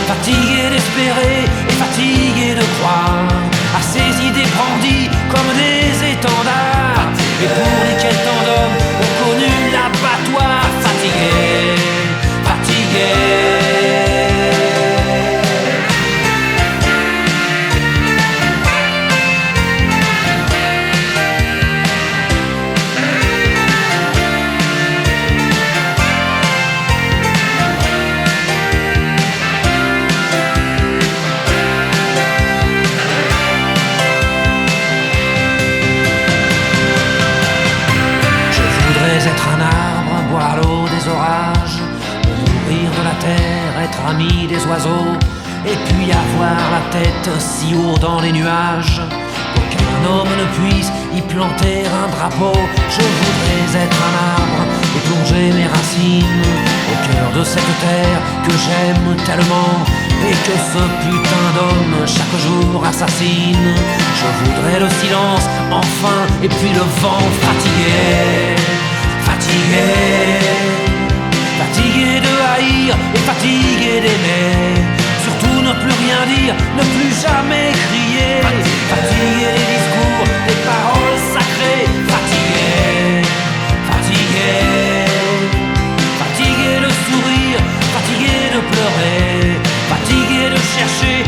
fatigué d'espérer et fatigué de croire à ces idées brandies comme des étendards, et pour lesquels tant d'hommes ont connu l'abattoir. Fatigué, fatigué. Être ami des oiseaux, et puis avoir la tête si haut dans les nuages qu'aucun homme ne puisse y planter un drapeau. Je voudrais être un arbre et plonger mes racines au cœur de cette terre que j'aime tellement, et que ce putain d'homme chaque jour assassine. Je voudrais le silence enfin, et puis le vent. Fatigué, fatigué, fatigué de haïr et fatigué d'aimer, surtout ne plus rien dire, ne plus jamais crier. Fatigué des discours, des paroles sacrées. Fatigué, fatigué, fatigué de sourire, fatigué de pleurer, fatigué de chercher